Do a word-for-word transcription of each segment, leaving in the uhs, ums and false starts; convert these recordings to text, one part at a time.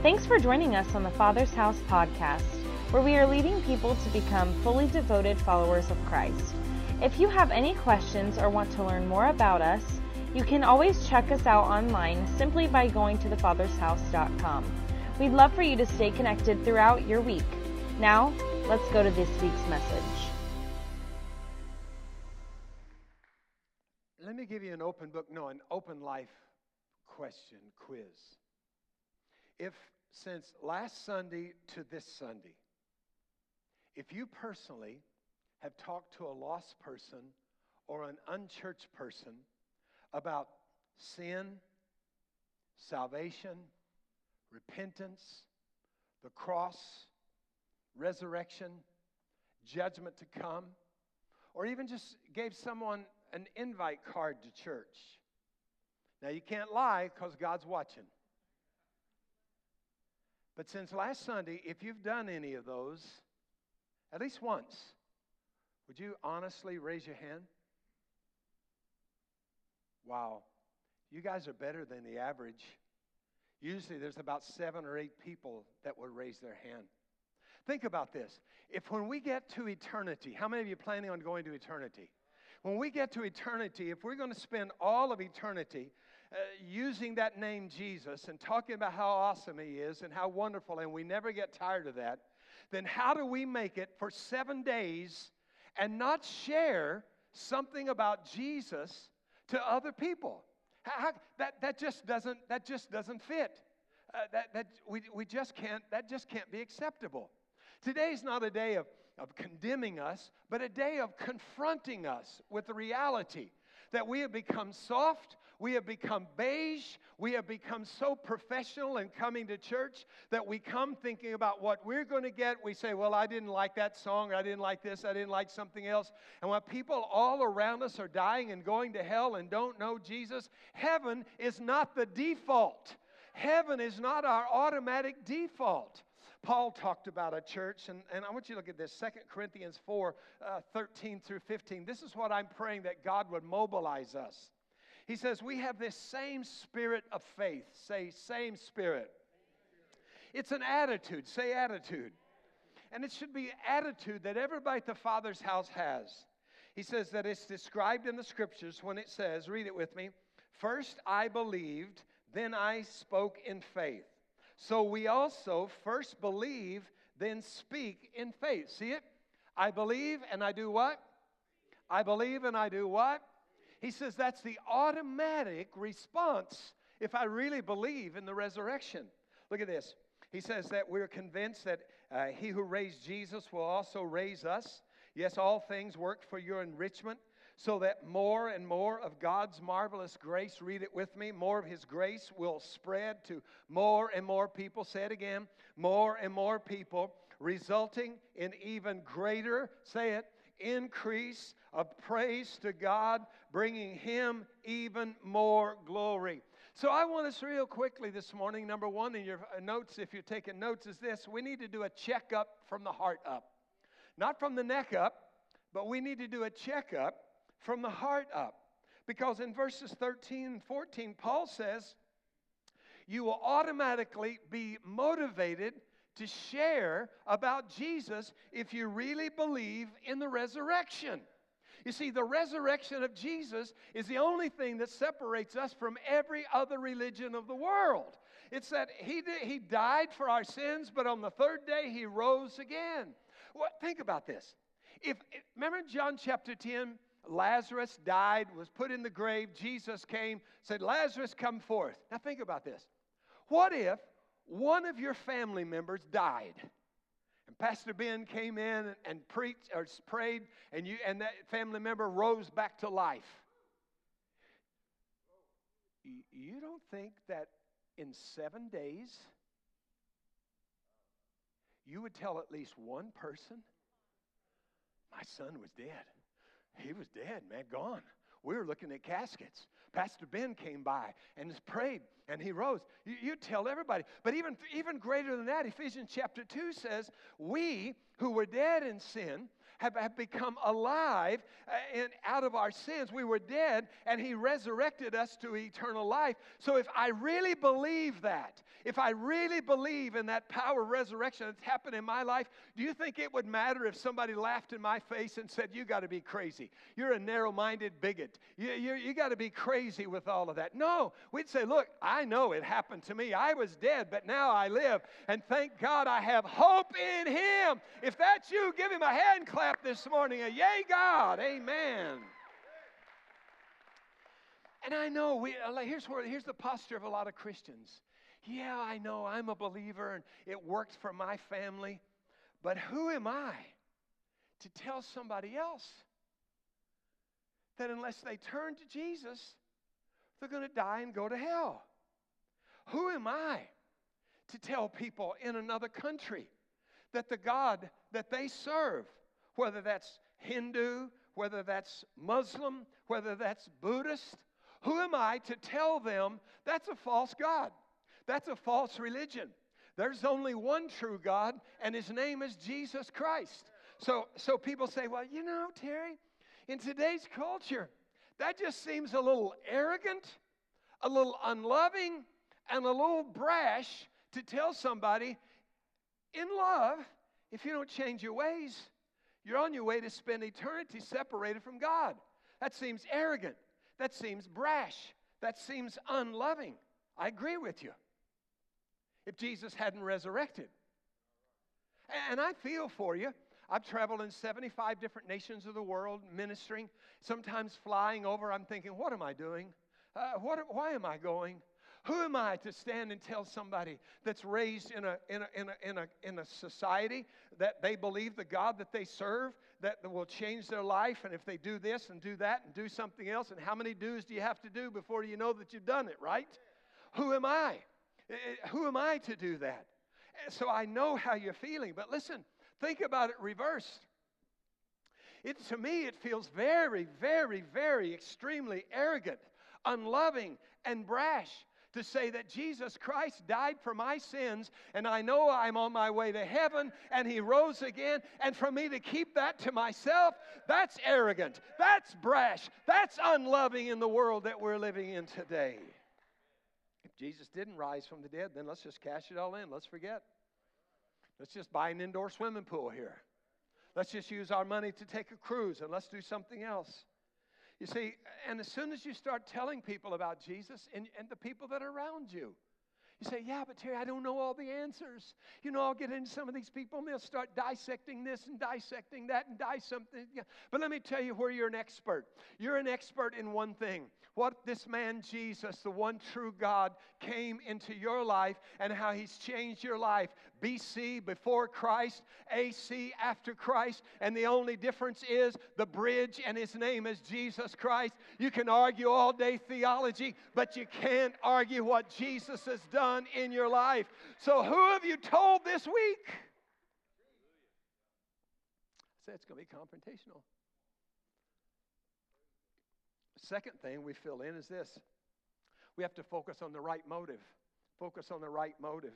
Thanks for joining us on the Father's House podcast, where we are leading people to become fully devoted followers of Christ. If you have any questions or want to learn more about us, you can always check us out online simply by going to the fathers house dot com. We'd love for you to stay connected throughout your week. Now, let's go to this week's message. Let me give you an open book, no, an open life question, quiz. If since last Sunday to this Sunday, if you personally have talked to a lost person or an unchurched person about sin, salvation, repentance, the cross, resurrection, judgment to come, or even just gave someone an invite card to church. Now, you can't lie because God's watching. But since last Sunday, if you've done any of those, at least once, would you honestly raise your hand? Wow, you guys are better than the average. Usually there's about seven or eight people that would raise their hand. Think about this. If when we get to eternity, how many of you are planning on going to eternity? When we get to eternity, if we're going to spend all of eternity uh, using that name Jesus and talking about how awesome he is and how wonderful, and we never get tired of that, then how do we make it for seven days and not share something about Jesus to other people? How, that, that just doesn't that just doesn't fit. Uh, that that we we just can't that just can't be acceptable. Today's not a day of, of condemning us, but a day of confronting us with the reality that we have become soft, we have become beige, we have become so professional in coming to church that we come thinking about what we're going to get. We say, well, I didn't like that song, or I didn't like this, I didn't like something else. And when people all around us are dying and going to hell and don't know Jesus, heaven is not the default. Heaven is not our automatic default. Paul talked about a church, and, and I want you to look at this, Second Corinthians four, uh, thirteen through fifteen. This is what I'm praying that God would mobilize us. He says, we have this same spirit of faith. Say, same spirit. It's an attitude. Say, attitude. And it should be attitude that everybody at the Father's house has. He says that it's described in the Scriptures when it says, read it with me, first I believed, then I spoke in faith. So we also first believe, then speak in faith. See it? I believe and I do what? I believe and I do what? He says that's the automatic response if I really believe in the resurrection. Look at this. He says that we're convinced that uh, he who raised Jesus will also raise us. Yes, all things work for your enrichment, so that more and more of God's marvelous grace, read it with me, more of his grace will spread to more and more people. Say it again, more and more people, resulting in even greater, say it, increase of praise to God, bringing him even more glory. So I want us real quickly this morning, number one in your notes, if you're taking notes, is this. We need to do a checkup from the heart up. Not from the neck up, but we need to do a checkup from the heart up. Because in verses thirteen and fourteen, Paul says, you will automatically be motivated to share about Jesus if you really believe in the resurrection. You see, the resurrection of Jesus is the only thing that separates us from every other religion of the world. It's that he, did, he died for our sins, but on the third day he rose again. Well, think about this. If, remember John chapter ten? Lazarus died, was put in the grave. Jesus came, said, Lazarus, come forth. Now think about this. What if one of your family members died? And Pastor Ben came in and, and preached or prayed, and you and that family member rose back to life. You don't think that in seven days you would tell at least one person, my son was dead. He was dead, man, gone. We were looking at caskets. Pastor Ben came by and just prayed, and he rose. You, you tell everybody. But even, even greater than that, Ephesians chapter two says, we who were dead in sin have, have become alive and out of our sins. We were dead, and he resurrected us to eternal life. So if I really believe that, if I really believe in that power of resurrection that's happened in my life, do you think it would matter if somebody laughed in my face and said, you got to be crazy. You're a narrow-minded bigot. You, you, you got to be crazy with all of that. No, we'd say, look, I know it happened to me. I was dead, but now I live, and thank God I have hope in him. If that's you, give him a hand clap this morning. A yay, God. Amen. And I know, we, here's, where, here's the posture of a lot of Christians. Yeah, I know, I'm a believer, and it worked for my family, but who am I to tell somebody else that unless they turn to Jesus, they're going to die and go to hell? Who am I to tell people in another country that the God that they serve, whether that's Hindu, whether that's Muslim, whether that's Buddhist, who am I to tell them that's a false God? That's a false religion. There's only one true God, and his name is Jesus Christ. So, so people say, well, you know, Terry, in today's culture, that just seems a little arrogant, a little unloving, and a little brash to tell somebody in love, if you don't change your ways, you're on your way to spend eternity separated from God. That seems arrogant. That seems brash. That seems unloving. I agree with you. If Jesus hadn't resurrected. And I feel for you. I've traveled in seventy-five different nations of the world ministering, sometimes flying over. I'm thinking, what am I doing? Uh, what, why am I going? Who am I to stand and tell somebody that's raised in a, in a, in a, in a, in a society that they believe the God that they serve, that will change their life, and if they do this and do that and do something else, and how many do's do you have to do before you know that you've done it, right? Who am I? Who am I to do that? So I know how you're feeling, but listen, think about it reversed. It, to me, it feels very, very, very extremely arrogant, unloving, and brash to say that Jesus Christ died for my sins, and I know I'm on my way to heaven, and he rose again, and for me to keep that to myself, that's arrogant, that's brash, that's unloving in the world that we're living in today. If Jesus didn't rise from the dead, then let's just cash it all in. Let's forget. Let's just buy an indoor swimming pool here. Let's just use our money to take a cruise, and let's do something else. You see, and as soon as you start telling people about Jesus and, and the people that are around you, you say, yeah, but Terry, I don't know all the answers. You know, I'll get into some of these people, and they'll start dissecting this and dissecting that and dissecting that. But let me tell you where you're an expert. You're an expert in one thing. What this man Jesus, the one true God, came into your life and how he's changed your life. B C, before Christ, A C, after Christ. And the only difference is the bridge, and his name is Jesus Christ. You can argue all day theology, but you can't argue what Jesus has done in your life. So who have you told this week? I said it's going to be confrontational. Second thing we fill in is this. We have to focus on the right motive. Focus on the right motive.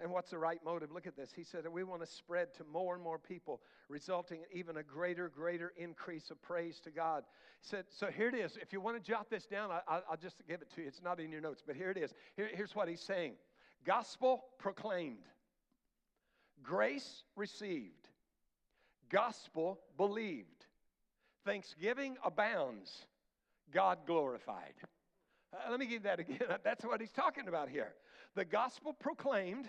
And what's the right motive? Look at this. He said that we want to spread to more and more people, resulting in even a greater, greater increase of praise to God. He said, so here it is. If you want to jot this down, I, I'll just give it to you. It's not in your notes, but here it is. Here, here's what he's saying. Gospel proclaimed. Grace received. Gospel believed. Thanksgiving abounds. God glorified. Uh, let me give that again. That's what he's talking about here. The gospel proclaimed.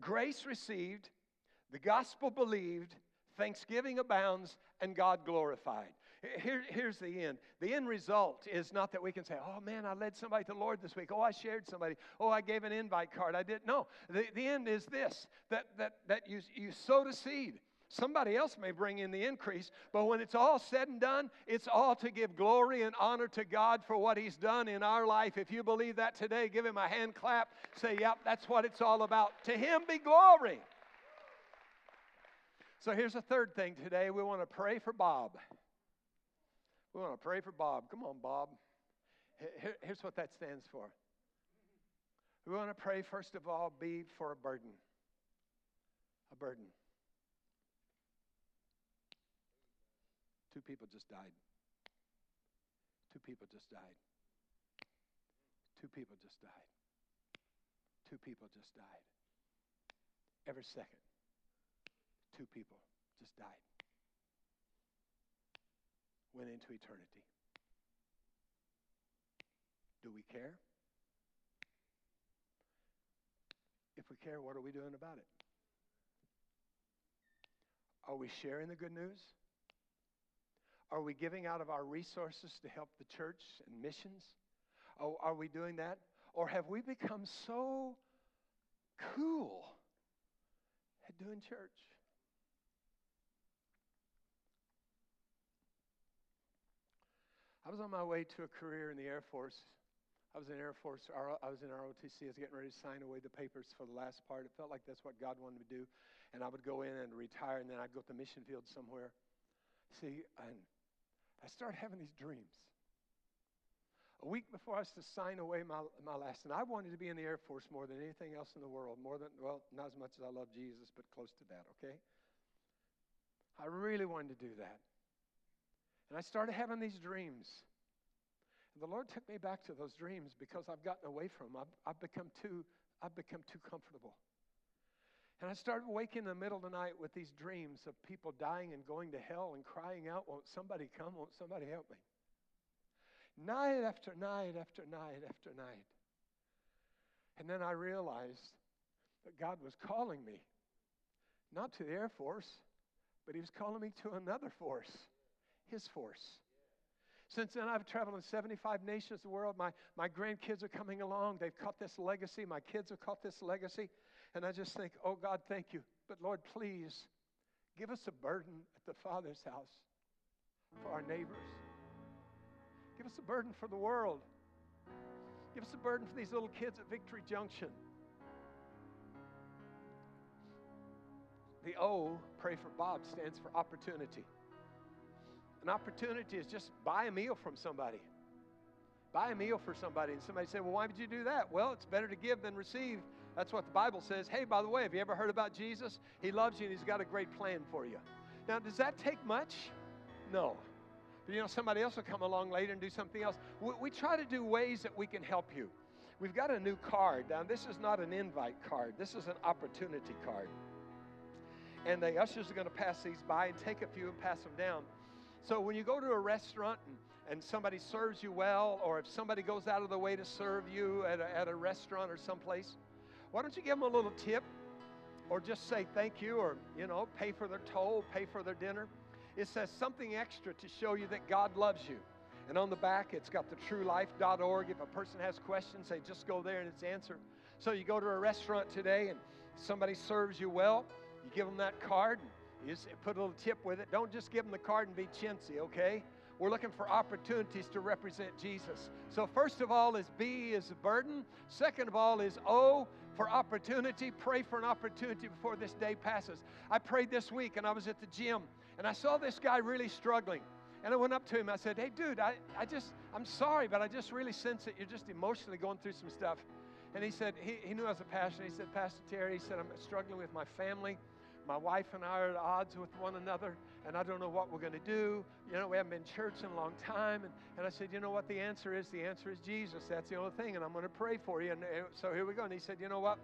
Grace received, the gospel believed, thanksgiving abounds, and God glorified. Here, here's the end. The end result is not that we can say, oh, man, I led somebody to the Lord this week. Oh, I shared somebody. Oh, I gave an invite card. I did. No, the, the end is this, that, that, that you, you sow the seed. Somebody else may bring in the increase, but when it's all said and done, it's all to give glory and honor to God for what he's done in our life. If you believe that today, give him a hand clap. Say, yep, that's what it's all about. To him be glory. So here's a third thing today. We want to pray for Bob. We want to pray for Bob. Come on, Bob. Here, here's what that stands for. We want to pray, first of all, be for a burden. A burden. Two people just died. Two people just died. Two people just died. Two people just died. Every second, two people just died. Went into eternity. Do we care? If we care, what are we doing about it? Are we sharing the good news? Are we giving out of our resources to help the church and missions? Oh, are we doing that? Or have we become so cool at doing church? I was on my way to a career in the Air Force. I was in Air Force, I was in R O T C, I was getting ready to sign away the papers for the last part. It felt like that's what God wanted me to do. And I would go in and retire, and then I'd go to the mission field somewhere. See, and I started having these dreams. A week before I was to sign away my, my last, and I wanted to be in the Air Force more than anything else in the world, more than, well, not as much as I love Jesus, but close to that, okay? I really wanted to do that. And I started having these dreams. And the Lord took me back to those dreams because I've gotten away from them. I've, I've, become too, I've become too comfortable. And I started waking in the middle of the night with these dreams of people dying and going to hell and crying out, won't somebody come? Won't somebody help me? Night after night after night after night. And then I realized that God was calling me, not to the Air Force, but he was calling me to another force, his force. Since then, I've traveled in seventy-five nations of the world. My, my grandkids are coming along. They've caught this legacy. My kids have caught this legacy. And I just think, oh, God, thank you. But, Lord, please give us a burden at the Father's house for our neighbors. Give us a burden for the world. Give us a burden for these little kids at Victory Junction. The O, pray for Bob, stands for opportunity. An opportunity is just buy a meal from somebody. Buy a meal for somebody. And somebody said, well, why would you do that? Well, it's better to give than receive. That's what the Bible says. Hey, by the way, have you ever heard about Jesus? He loves you and he's got a great plan for you. Now, does that take much? No. But you know, somebody else will come along later and do something else. We, we try to do ways that we can help you. We've got a new card. Now, this is not an invite card. This is an opportunity card. And the ushers are going to pass these by and take a few and pass them down. So when you go to a restaurant and, and somebody serves you well, or if somebody goes out of the way to serve you at a, at a restaurant or someplace, why don't you give them a little tip or just say thank you or, you know, pay for their toll, pay for their dinner. It says something extra to show you that God loves you. And on the back, it's got the True Life dot org. If a person has questions, they just go there and it's answered. So you go to a restaurant today and somebody serves you well, you give them that card. You just put a little tip with it. Don't just give them the card and be chintzy, okay? We're looking for opportunities to represent Jesus. So first of all is B is a burden. Second of all is O for opportunity. Pray for an opportunity before this day passes. I prayed this week and I was at the gym and I saw this guy really struggling. And I went up to him. I said, hey, dude, I, I just, I'm sorry, but I just really sense that you're just emotionally going through some stuff. And he said, he, he knew I was a pastor. He said, Pastor Terry, he said, I'm struggling with my family. My wife and I are at odds with one another, and I don't know what we're going to do. You know, we haven't been in church in a long time. And, and I said, you know what the answer is? The answer is Jesus. That's the only thing, and I'm going to pray for you. And, and so here we go. And he said, you know what?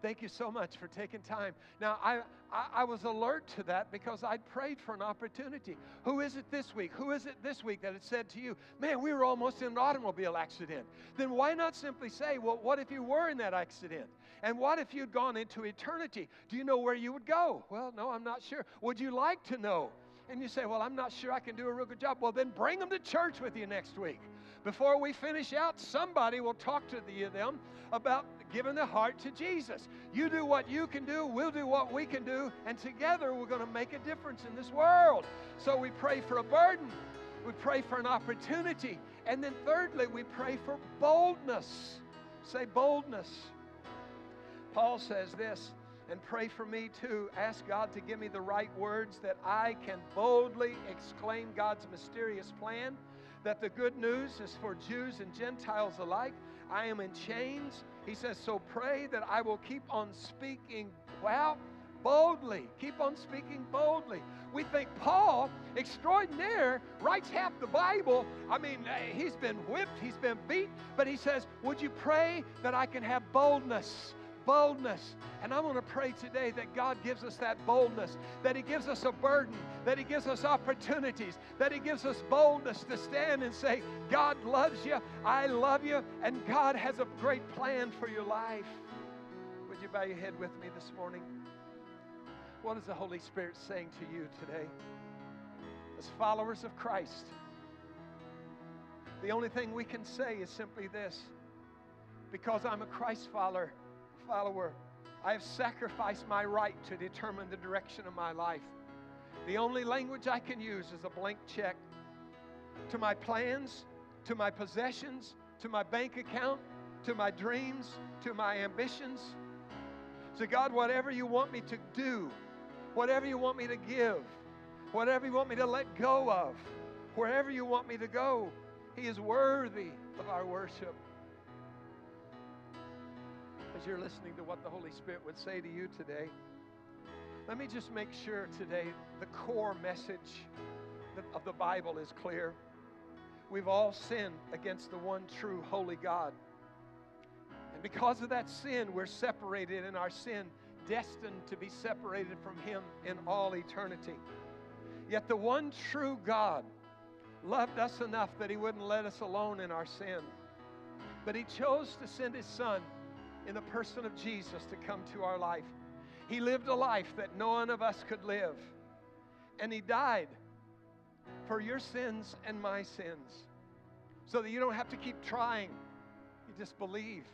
Thank you so much for taking time. Now, I, I, I was alert to that because I'd prayed for an opportunity. Who is it this week? Who is it this week that had said to you, man, we were almost in an automobile accident? Then why not simply say, well, what if you were in that accident? And what if you'd gone into eternity? Do you know where you would go? Well, no, I'm not sure. Would you like to know? And you say, well, I'm not sure I can do a real good job. Well, then bring them to church with you next week. Before we finish out, somebody will talk to the, them about giving their heart to Jesus. You do what you can do, we'll do what we can do, and together we're going to make a difference in this world. So we pray for a burden. We pray for an opportunity. And then thirdly, we pray for boldness. Say boldness. Paul says this. And pray for me too. Ask God to give me the right words that I can boldly exclaim God's mysterious plan, that the good news is for Jews and Gentiles alike. I am in chains. He says, so pray that I will keep on speaking. Wow, boldly. Keep on speaking boldly. We think Paul, extraordinaire, writes half the Bible. I mean, he's been whipped, he's been beat, but he says, would you pray that I can have boldness? Boldness. And I'm going to pray today that God gives us that boldness, that He gives us a burden, that He gives us opportunities, that He gives us boldness to stand and say, God loves you, I love you, and God has a great plan for your life. Would you bow your head with me this morning? What is the Holy Spirit saying to you today? As followers of Christ, the only thing we can say is simply this: because I'm a Christ follower, follower, I have sacrificed my right to determine the direction of my life. The only language I can use is a blank check to my plans, to my possessions, to my bank account, to my dreams, to my ambitions. So God, whatever you want me to do, whatever you want me to give, whatever you want me to let go of, wherever you want me to go, He is worthy of our worship. As you're listening to what the Holy Spirit would say to you today, let me just make sure today the core message of the Bible is clear. We've all sinned against the one true holy God. And because of that sin, we're separated in our sin, destined to be separated from Him in all eternity. Yet the one true God loved us enough that He wouldn't let us alone in our sin. But He chose to send His Son in the person of Jesus to come to our life. He lived a life that no one of us could live. And He died for your sins and my sins, so that you don't have to keep trying. You just believe,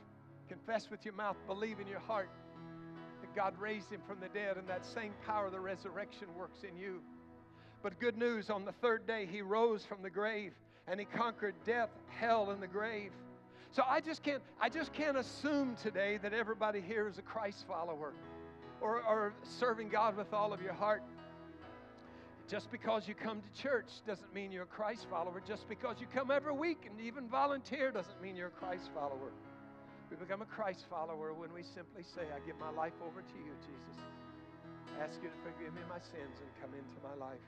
confess with your mouth, believe in your heart that God raised Him from the dead, and that same power of the resurrection works in you. But good news, on the third day He rose from the grave, and He conquered death, hell, and the grave. So I just can't, I just can't assume today that everybody here is a Christ follower or, or serving God with all of your heart. Just because you come to church doesn't mean you're a Christ follower. Just because you come every week and even volunteer doesn't mean you're a Christ follower. We become a Christ follower when we simply say, I give my life over to you, Jesus. I ask you to forgive me my sins and come into my life.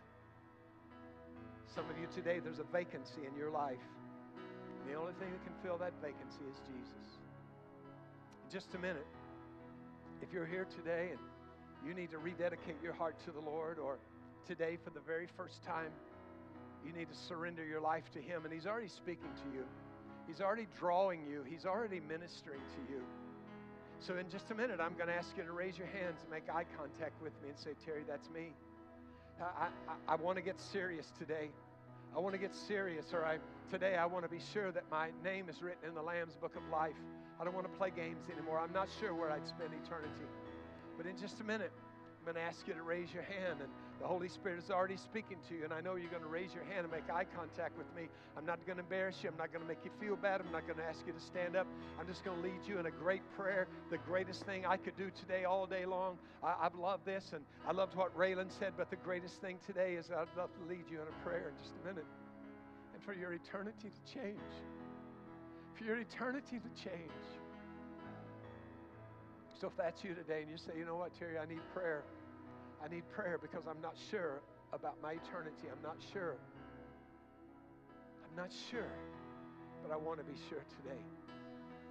Some of you today, there's a vacancy in your life. The only thing that can fill that vacancy is Jesus. In just a minute, if you're here today and you need to rededicate your heart to the Lord, or today for the very first time, you need to surrender your life to Him, and He's already speaking to you. He's already drawing you. He's already ministering to you. So in just a minute, I'm going to ask you to raise your hands and make eye contact with me and say, Terry, that's me. I, I, I want to get serious today. I want to get serious, or I, today I want to be sure that my name is written in the Lamb's Book of Life. I don't want to play games anymore. I'm not sure where I'd spend eternity. But in just a minute, I'm going to ask you to raise your hand, and the Holy Spirit is already speaking to you, and I know you're going to raise your hand and make eye contact with me. I'm not going to embarrass you. I'm not going to make you feel bad. I'm not going to ask you to stand up. I'm just going to lead you in a great prayer, the greatest thing I could do today all day long. I, I love this, and I loved what Raylan said, but the greatest thing today is I'd love to lead you in a prayer in just a minute, and for your eternity to change, for your eternity to change. So if that's you today and you say, you know what, Terry, I need prayer. I need prayer because I'm not sure about my eternity. I'm not sure. I'm not sure, but I want to be sure today.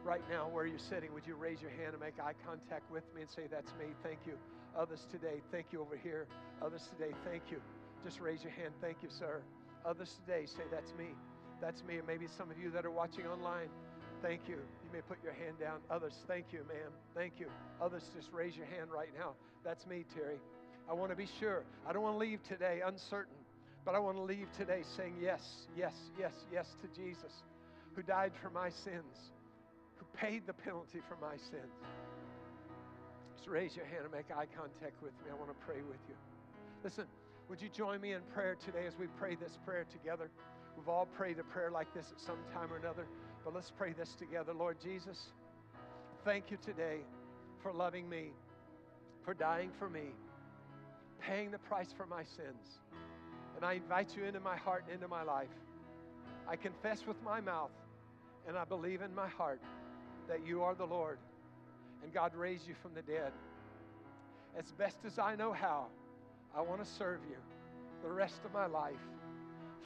Right now, where you're sitting, would you raise your hand and make eye contact with me and say, that's me, thank you. Others today, thank you over here. Others today, thank you. Just raise your hand, thank you, sir. Others today, say, that's me. That's me. And maybe some of you that are watching online, thank you. You may put your hand down. Others, thank you, ma'am. Thank you. Others, just raise your hand right now. That's me, Terry. I want to be sure. I don't want to leave today uncertain, but I want to leave today saying yes, yes, yes, yes to Jesus, who died for my sins, who paid the penalty for my sins. Just raise your hand and make eye contact with me. I want to pray with you. Listen, would you join me in prayer today as we pray this prayer together? We've all prayed a prayer like this at some time or another, but let's pray this together. Lord Jesus, thank you today for loving me, for dying for me, paying the price for my sins. And I invite you into my heart and into my life. I confess with my mouth, and I believe in my heart that you are the Lord, and God raised you from the dead. as best as I know how, I want to serve you the rest of my life.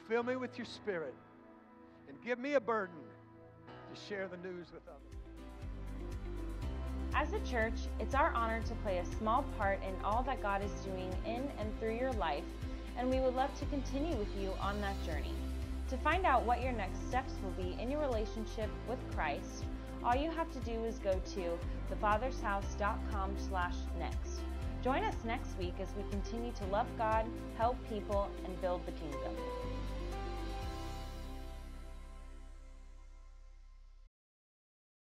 Fill me with your Spirit and give me a burden to share the news with others. As a church, it's our honor to play a small part in all that God is doing in and through your life, and we would love to continue with you on that journey. To find out what your next steps will be in your relationship with Christ, all you have to do is go to the fathers house dot com slash next. Join us next week as we continue to love God, help people, and build the kingdom.